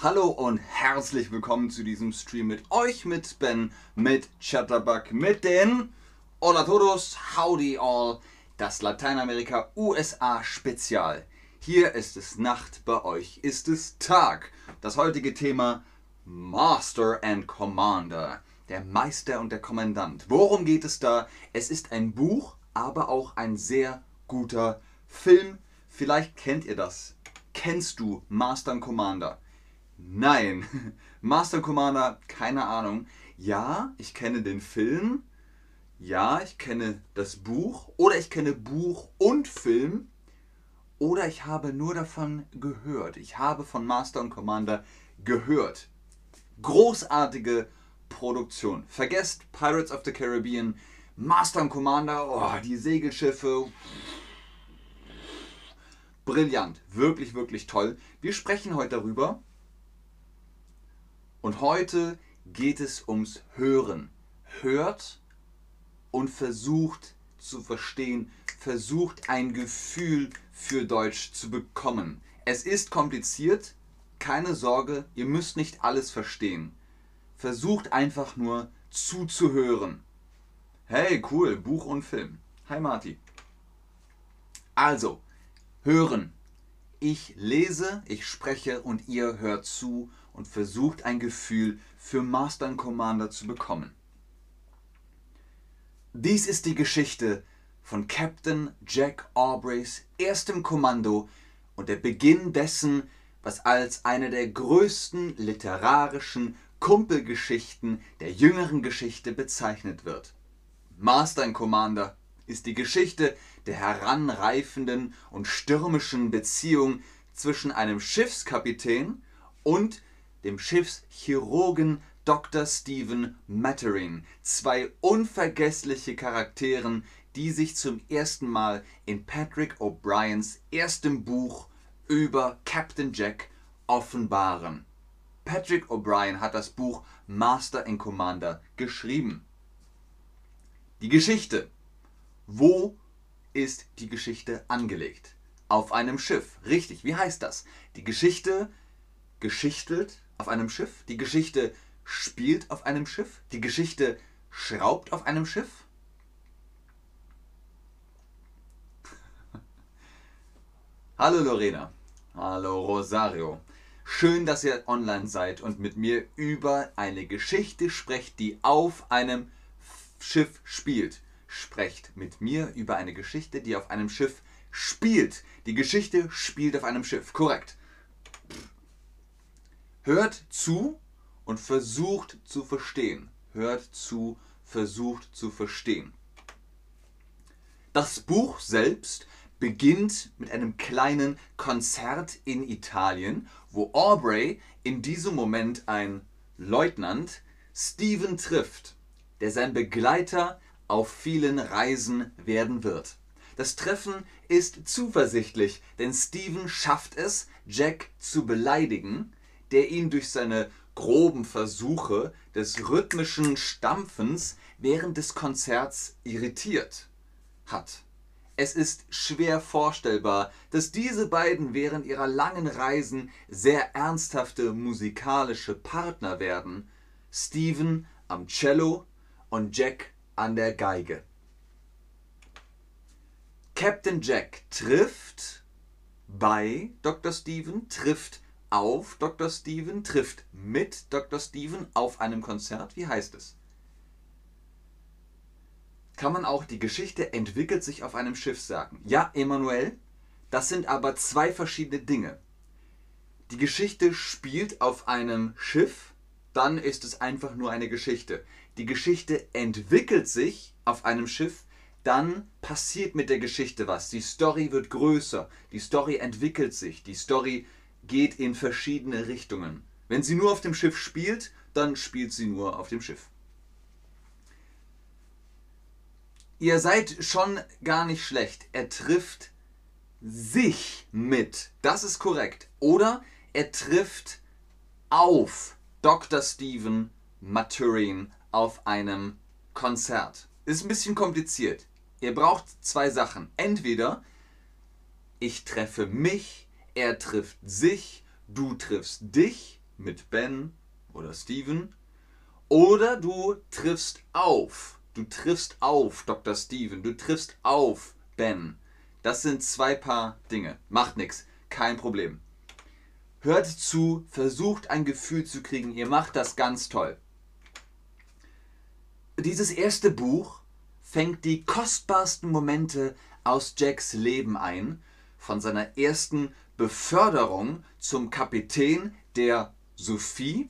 Hallo und herzlich willkommen zu diesem Stream mit euch, mit Ben, mit Chatterbug, mit den Hola Todos, Howdy All, das Lateinamerika-USA-Spezial. Hier ist es Nacht, bei euch ist es Tag. Das heutige Thema Master and Commander, der Meister und der Kommandant. Worum geht es da? Es ist ein Buch, aber auch ein sehr guter Film. Vielleicht kennt ihr das. Kennst du Master and Commander? Nein. Master and Commander, keine Ahnung. Ja, ich kenne den Film. Ja, ich kenne das Buch. Oder ich kenne Buch und Film. Oder ich habe nur davon gehört. Ich habe von Master and Commander gehört. Großartige Produktion. Vergesst Pirates of the Caribbean. Master and Commander, oh, die Segelschiffe. Brillant, wirklich, wirklich toll. Wir sprechen heute darüber und heute geht es ums Hören. Hört und versucht zu verstehen, versucht ein Gefühl für Deutsch zu bekommen. Es ist kompliziert, keine Sorge, ihr müsst nicht alles verstehen. Versucht einfach nur zuzuhören. Hey, cool, Buch und Film. Hi Marti. Also, hören. Ich lese, ich spreche und ihr hört zu und versucht ein Gefühl für Master and Commander zu bekommen. Dies ist die Geschichte von Captain Jack Aubreys erstem Kommando und der Beginn dessen, was als eine der größten literarischen Kumpelgeschichten der jüngeren Geschichte bezeichnet wird. Master and Commander ist die Geschichte der heranreifenden und stürmischen Beziehung zwischen einem Schiffskapitän und dem Schiffschirurgen Dr. Stephen Maturin. Zwei unvergessliche Charakteren, die sich zum ersten Mal in Patrick O'Briens erstem Buch über Captain Jack offenbaren. Patrick O'Brien hat das Buch Master and Commander geschrieben. Die Geschichte. Wo ist die Geschichte angelegt? Auf einem Schiff. Richtig, wie heißt das? Die Geschichte geschichtelt auf einem Schiff? Die Geschichte spielt auf einem Schiff? Die Geschichte schraubt auf einem Schiff? Hallo Lorena. Hallo Rosario. Schön, dass ihr online seid und mit mir über eine Geschichte sprecht, die auf einem Schiff spielt. Sprecht mit mir über eine Geschichte, die auf einem Schiff spielt. Die Geschichte spielt auf einem Schiff, korrekt. Hört zu und versucht zu verstehen. Hört zu, versucht zu verstehen. Das Buch selbst beginnt mit einem kleinen Konzert in Italien, wo Aubrey in diesem Moment ein Leutnant Stephen trifft, der sein Begleiter auf vielen Reisen werden wird. Das Treffen ist zuversichtlich, denn Stephen schafft es, Jack zu beleidigen, der ihn durch seine groben Versuche des rhythmischen Stampfens während des Konzerts irritiert hat. Es ist schwer vorstellbar, dass diese beiden während ihrer langen Reisen sehr ernsthafte musikalische Partner werden. Stephen am Cello und Jack an der Geige. Captain Jack trifft bei Dr. Stephen, trifft auf Dr. Stephen, trifft mit Dr. Stephen auf einem Konzert. Wie heißt es? Kann man auch die Geschichte entwickelt sich auf einem Schiff sagen? Ja, Emanuel, das sind aber zwei verschiedene Dinge. Die Geschichte spielt auf einem Schiff, dann ist es einfach nur eine Geschichte. Die Geschichte entwickelt sich auf einem Schiff, dann passiert mit der Geschichte was. Die Story wird größer, die Story entwickelt sich, die Story geht in verschiedene Richtungen. Wenn sie nur auf dem Schiff spielt, dann spielt sie nur auf dem Schiff. Ihr seid schon gar nicht schlecht. Er trifft sich mit. Das ist korrekt. Oder er trifft auf Dr. Stephen Maturin auf einem Konzert. Ist ein bisschen kompliziert. Ihr braucht zwei Sachen. Entweder ich treffe mich, er trifft sich, Du triffst dich mit Ben oder Stephen oder du triffst auf. Du triffst auf Dr. Stephen, du triffst auf Ben. Das sind zwei Paar Dinge. Macht nichts, kein Problem. Hört zu, versucht ein Gefühl zu kriegen. Ihr macht das ganz toll. Dieses erste Buch fängt die kostbarsten Momente aus Jacks Leben ein, von seiner ersten Beförderung zum Kapitän der Sophie,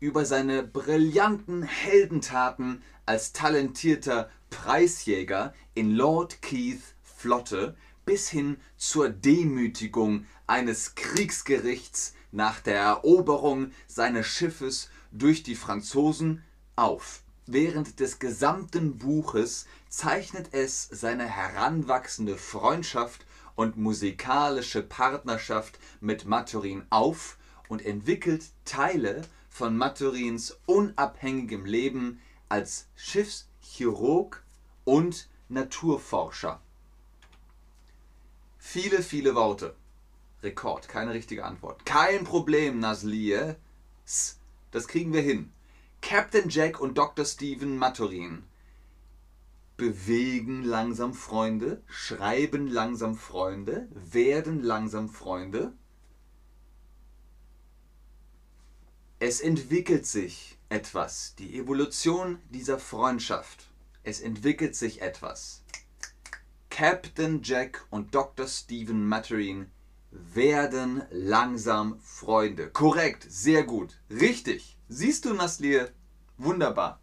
über seine brillanten Heldentaten als talentierter Preisjäger in Lord Keiths Flotte bis hin zur Demütigung eines Kriegsgerichts nach der Eroberung seines Schiffes durch die Franzosen auf. Während des gesamten Buches zeichnet es seine heranwachsende Freundschaft und musikalische Partnerschaft mit Maturin auf und entwickelt Teile von Maturins unabhängigem Leben als Schiffschirurg und Naturforscher. Viele, viele Worte. Rekord, keine richtige Antwort. Kein Problem, Nasliye. Das kriegen wir hin. Captain Jack und Dr. Stephen Maturin bewegen langsam Freunde, schreiben langsam Freunde, werden langsam Freunde. Es entwickelt sich etwas, die Evolution dieser Freundschaft. Es entwickelt sich etwas. Captain Jack und Dr. Stephen Maturin werden langsam Freunde. Korrekt, sehr gut, richtig. Siehst du, Nasliye? Wunderbar.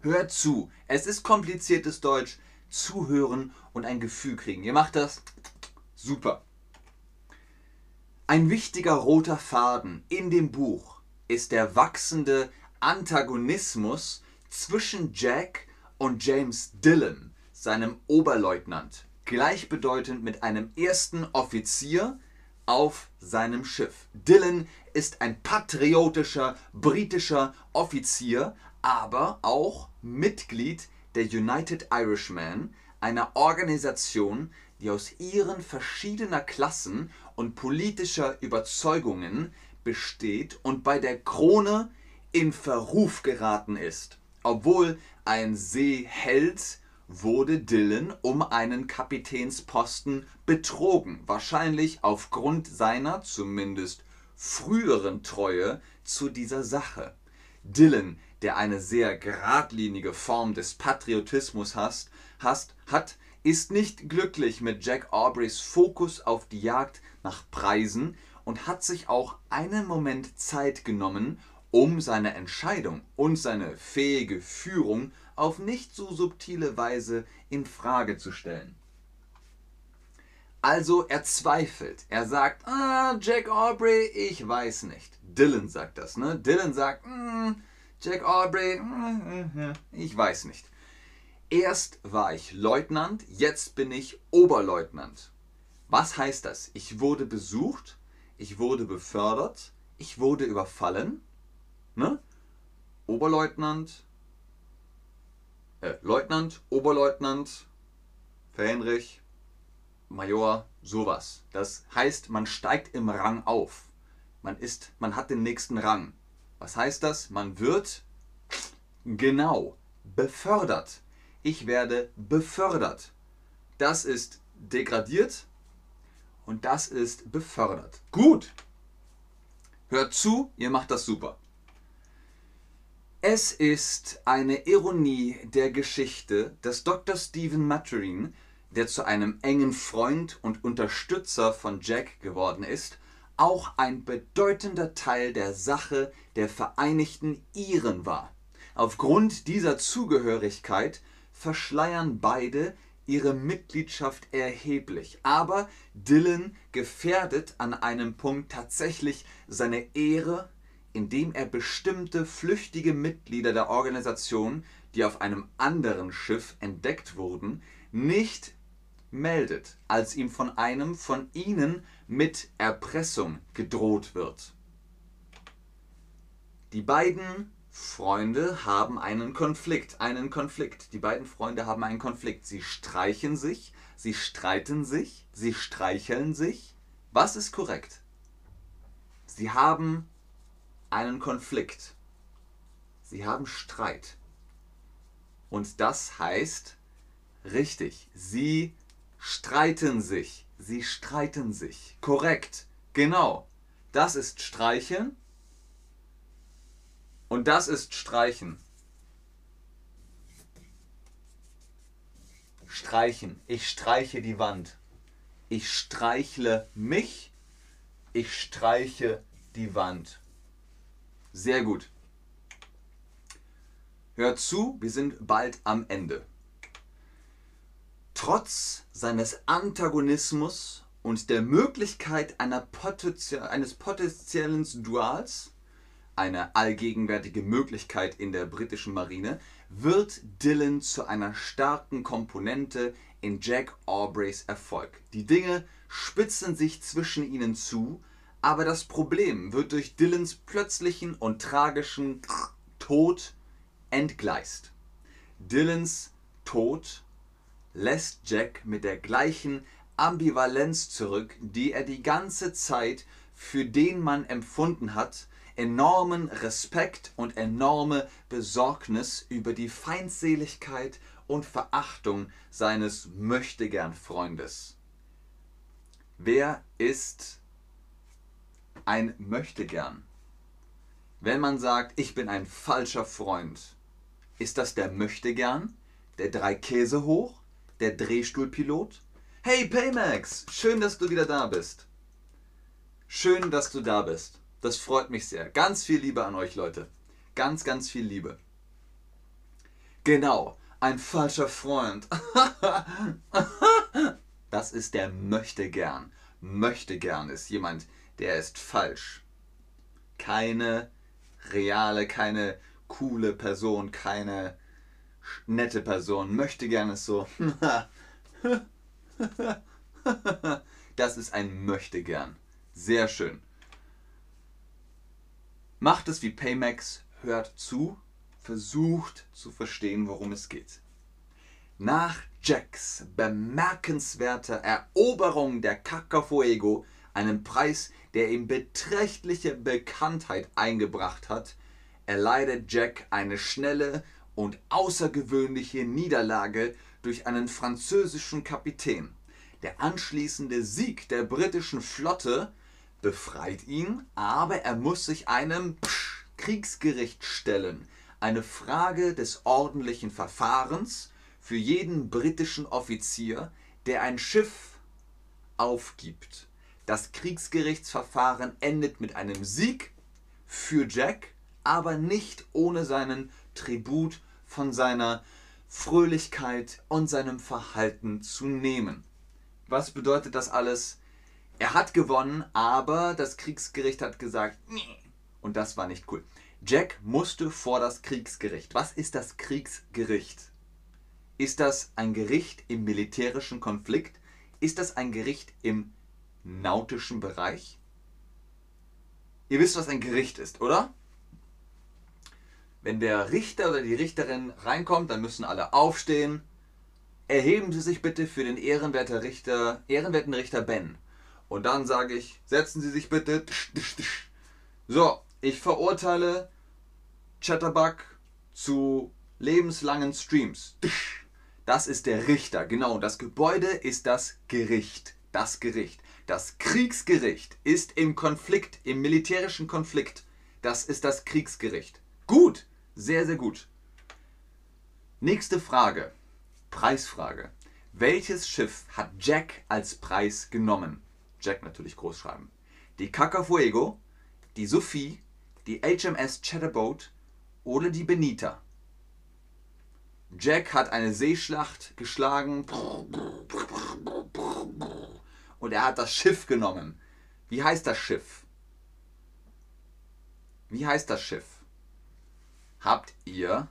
Hört zu. Es ist kompliziertes Deutsch. Zuhören und ein Gefühl kriegen. Ihr macht das super. Ein wichtiger roter Faden in dem Buch ist der wachsende Antagonismus zwischen Jack und James Dillon, seinem Oberleutnant, gleichbedeutend mit einem ersten Offizier auf seinem Schiff. Dillon ist ein patriotischer britischer Offizier, aber auch Mitglied der United Irishmen, einer Organisation, die aus ihren verschiedener Klassen und politischer Überzeugungen besteht und bei der Krone in Verruf geraten ist. Obwohl ein Seeheld wurde Dillon um einen Kapitänsposten betrogen, wahrscheinlich aufgrund seiner zumindest früheren Treue zu dieser Sache. Dillon, der eine sehr geradlinige Form des Patriotismus hat, ist nicht glücklich mit Jack Aubreys Fokus auf die Jagd nach Preisen und hat sich auch einen Moment Zeit genommen, um seine Entscheidung und seine fähige Führung auf nicht so subtile Weise in Frage zu stellen. Also er zweifelt. Er sagt, Jack Aubrey, ich weiß nicht. Dillon sagt das, ne? Dillon sagt, Jack Aubrey, ich weiß nicht. Erst war ich Leutnant, jetzt bin ich Oberleutnant. Was heißt das? Ich wurde besucht, ich wurde befördert, ich wurde überfallen. Ne? Oberleutnant, Leutnant, Oberleutnant, Fähnrich, Major, sowas. Das heißt, man steigt im Rang auf. Man hat den nächsten Rang. Was heißt das? Man wird genau befördert. Ich werde befördert. Das ist degradiert und das ist befördert. Gut. Hört zu, ihr macht das super. Es ist eine Ironie der Geschichte, dass Dr. Stephen Maturin, der zu einem engen Freund und Unterstützer von Jack geworden ist, auch ein bedeutender Teil der Sache der Vereinigten Iren war. Aufgrund dieser Zugehörigkeit verschleiern beide ihre Mitgliedschaft erheblich, aber Dillon gefährdet an einem Punkt tatsächlich seine Ehre, indem er bestimmte flüchtige Mitglieder der Organisation, die auf einem anderen Schiff entdeckt wurden, nicht meldet, als ihm von einem von ihnen mit Erpressung gedroht wird. Die beiden Freunde haben einen Konflikt. Die beiden Freunde haben einen Konflikt. Sie streichen sich, sie streiten sich, sie streicheln sich. Was ist korrekt? Sie haben einen Konflikt. Sie haben Streit. Und das heißt, richtig, sie streiten sich. Sie streiten sich. Korrekt. Genau. Das ist streicheln. Und das ist streichen. Streichen. Ich streiche die Wand. Ich streichle mich. Ich streiche die Wand. Sehr gut. Hört zu, wir sind bald am Ende. Trotz seines Antagonismus und der Möglichkeit eines potenziellen Duals, eine allgegenwärtige Möglichkeit in der britischen Marine, wird Dillon zu einer starken Komponente in Jack Aubreys Erfolg. Die Dinge spitzen sich zwischen ihnen zu, aber das Problem wird durch Dillons plötzlichen und tragischen Tod entgleist. Dillons Tod lässt Jack mit der gleichen Ambivalenz zurück, die er die ganze Zeit für den Mann empfunden hat, enormen Respekt und enorme Besorgnis über die Feindseligkeit und Verachtung seines Möchtegern-Freundes. Wer ist ein Möchtegern? Wenn man sagt, ich bin ein falscher Freund, ist das der Möchtegern, der drei Käse hoch, der Drehstuhlpilot? Hey Baymax, schön, dass du wieder da bist. Schön, dass du da bist. Das freut mich sehr. Ganz viel Liebe an euch, Leute. Ganz, ganz viel Liebe. Genau, ein falscher Freund. Das ist der Möchtegern. Möchtegern ist jemand, der ist falsch. Keine reale, keine coole Person, keine nette Person. Möchtegern ist so. Das ist ein Möchtegern. Sehr schön. Macht es wie Baymax, hört zu, versucht zu verstehen, worum es geht. Nach Jacks bemerkenswerter Eroberung der Cacafuego, einem Preis, der ihm beträchtliche Bekanntheit eingebracht hat, erleidet Jack eine schnelle und außergewöhnliche Niederlage durch einen französischen Kapitän. Der anschließende Sieg der britischen Flotte befreit ihn, aber er muss sich einem Kriegsgericht stellen. Eine Frage des ordentlichen Verfahrens für jeden britischen Offizier, der ein Schiff aufgibt. Das Kriegsgerichtsverfahren endet mit einem Sieg für Jack, aber nicht ohne seinen Tribut von seiner Fröhlichkeit und seinem Verhalten zu nehmen. Was bedeutet das alles? Er hat gewonnen, aber das Kriegsgericht hat gesagt, nee. Und das war nicht cool. Jack musste vor das Kriegsgericht. Was ist das Kriegsgericht? Ist das ein Gericht im militärischen Konflikt? Ist das ein Gericht im nautischen Bereich? Ihr wisst, was ein Gericht ist, oder? Wenn der Richter oder die Richterin reinkommt, dann müssen alle aufstehen. Erheben Sie sich bitte für den ehrenwerten Richter Ben. Und dann sage ich, setzen Sie sich bitte. So, ich verurteile Chatterbuck zu lebenslangen Streams. Das ist der Richter, genau. Das Gebäude ist das Gericht. Das Gericht. Das Kriegsgericht ist im Konflikt, im militärischen Konflikt. Das ist das Kriegsgericht. Gut, sehr, sehr gut. Nächste Frage. Preisfrage. Welches Schiff hat Jack als Preis genommen? Jack natürlich groß schreiben. Die Cacafuego, die Sophie, die HMS Chatterboat oder die Benita. Jack hat eine Seeschlacht geschlagen und er hat das Schiff genommen. Wie heißt das Schiff? Wie heißt das Schiff? Habt ihr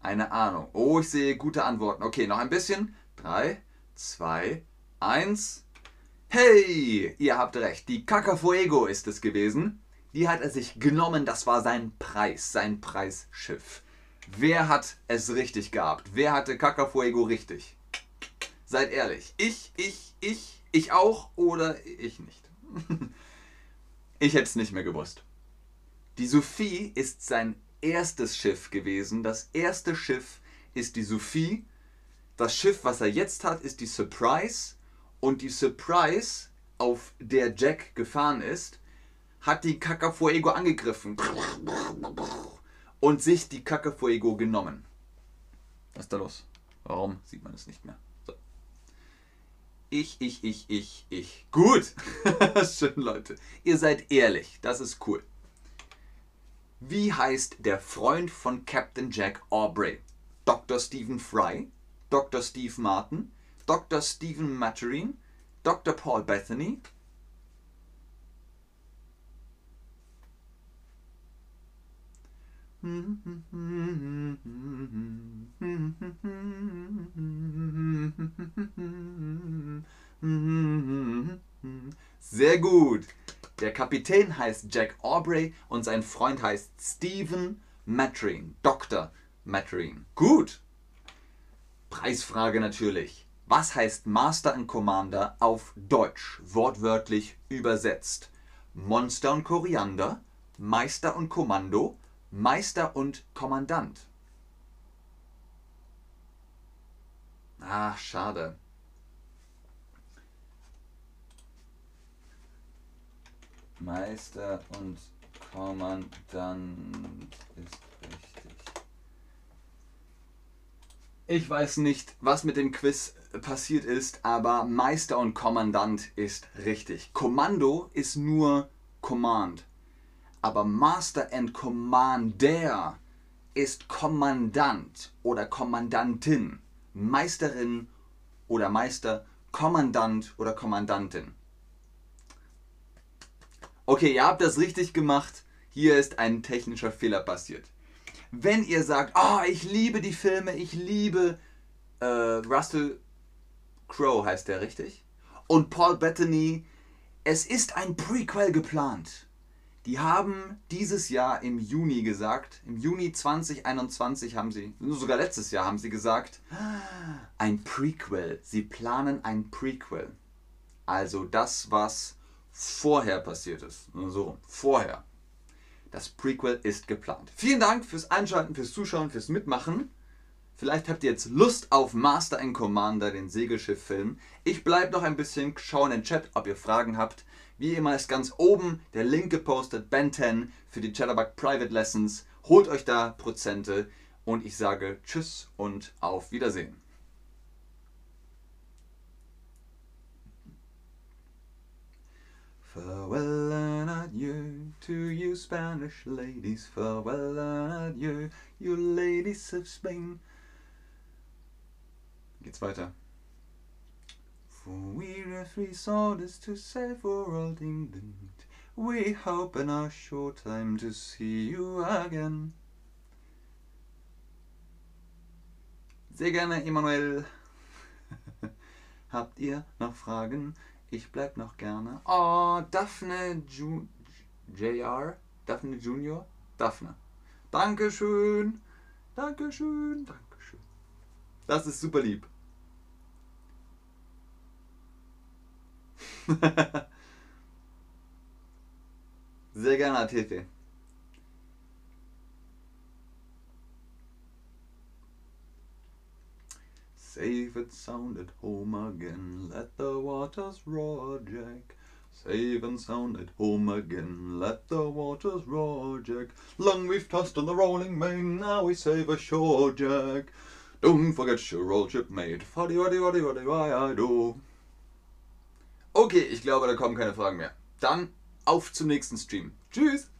eine Ahnung? Oh, ich sehe gute Antworten. Okay, noch ein bisschen. 3, 2, 1... Hey, ihr habt recht, die Cacafuego ist es gewesen. Die hat er sich genommen, das war sein Preis, sein Preisschiff. Wer hat es richtig gehabt? Wer hatte Cacafuego richtig? Seid ehrlich, ich auch oder ich nicht. Ich hätte es nicht mehr gewusst. Die Sophie ist sein erstes Schiff gewesen. Das erste Schiff ist die Sophie. Das Schiff, was er jetzt hat, ist die Surprise. Und die Surprise, auf der Jack gefahren ist, hat die Cacafuego angegriffen und sich die Cacafuego genommen. Was ist da los? Warum sieht man es nicht mehr? So. Ich. Gut. Schön, Leute. Ihr seid ehrlich. Das ist cool. Wie heißt der Freund von Captain Jack Aubrey? Dr. Stephen Fry, Dr. Steve Martin, Dr. Stephen Maturin, Dr. Paul Bettany. Sehr gut. Der Kapitän heißt Jack Aubrey und sein Freund heißt Stephen Maturin. Dr. Maturin. Gut. Preisfrage natürlich. Was heißt Master and Commander auf Deutsch, wortwörtlich übersetzt? Monster und Koriander, Meister und Kommando, Meister und Kommandant. Ach, schade. Meister und Kommandant ist richtig. Ich weiß nicht, was mit dem Quiz passiert ist, aber Meister und Kommandant ist richtig. Kommando ist nur Command. Aber Master and Commander ist Kommandant oder Kommandantin. Meisterin oder Meister, Kommandant oder Kommandantin. Okay, ihr habt das richtig gemacht. Hier ist ein technischer Fehler passiert. Wenn ihr sagt, oh, ich liebe die Filme, ich liebe Russell Crowe, heißt der richtig? Und Paul Bettany, es ist ein Prequel geplant. Die haben dieses Jahr im Juni gesagt, im Juni 2021 haben sie, sogar letztes Jahr haben sie gesagt, ein Prequel. Sie planen ein Prequel. Also das, was vorher passiert ist. So, vorher. Das Prequel ist geplant. Vielen Dank fürs Einschalten, fürs Zuschauen, fürs Mitmachen. Vielleicht habt ihr jetzt Lust auf Master and Commander, den Segelschiff-Film. Ich bleibe noch ein bisschen, schau in den Chat, ob ihr Fragen habt. Wie immer ist ganz oben der Link gepostet, Ben 10 für die Chatterbug Private Lessons. Holt euch da Prozente und ich sage Tschüss und auf Wiedersehen. Farewell and adieu to you Spanish ladies. Farewell and adieu, you ladies of Spain. Geht's weiter. For we are three soldiers to sail for old England. We hope in our short time to see you again. Sehr gerne, Emanuel. Habt ihr noch Fragen? Ich bleib noch gerne. Oh, Daphne Jr. Daphne Junior? Daphne. Dankeschön. Dankeschön. Dankeschön. Das ist super lieb. Sehr gerne, Tete. Safe and sound at home again, let the waters roar, Jack. Safe and sound at home again, let the waters roar, Jack. Long we've tossed on the rolling main, now we save ashore, Jack. Don't forget your old shipmate, foddy, woddy, woddy, woddy, why I do. Okay, ich glaube, da kommen keine Fragen mehr. Dann auf zum nächsten Stream. Tschüss!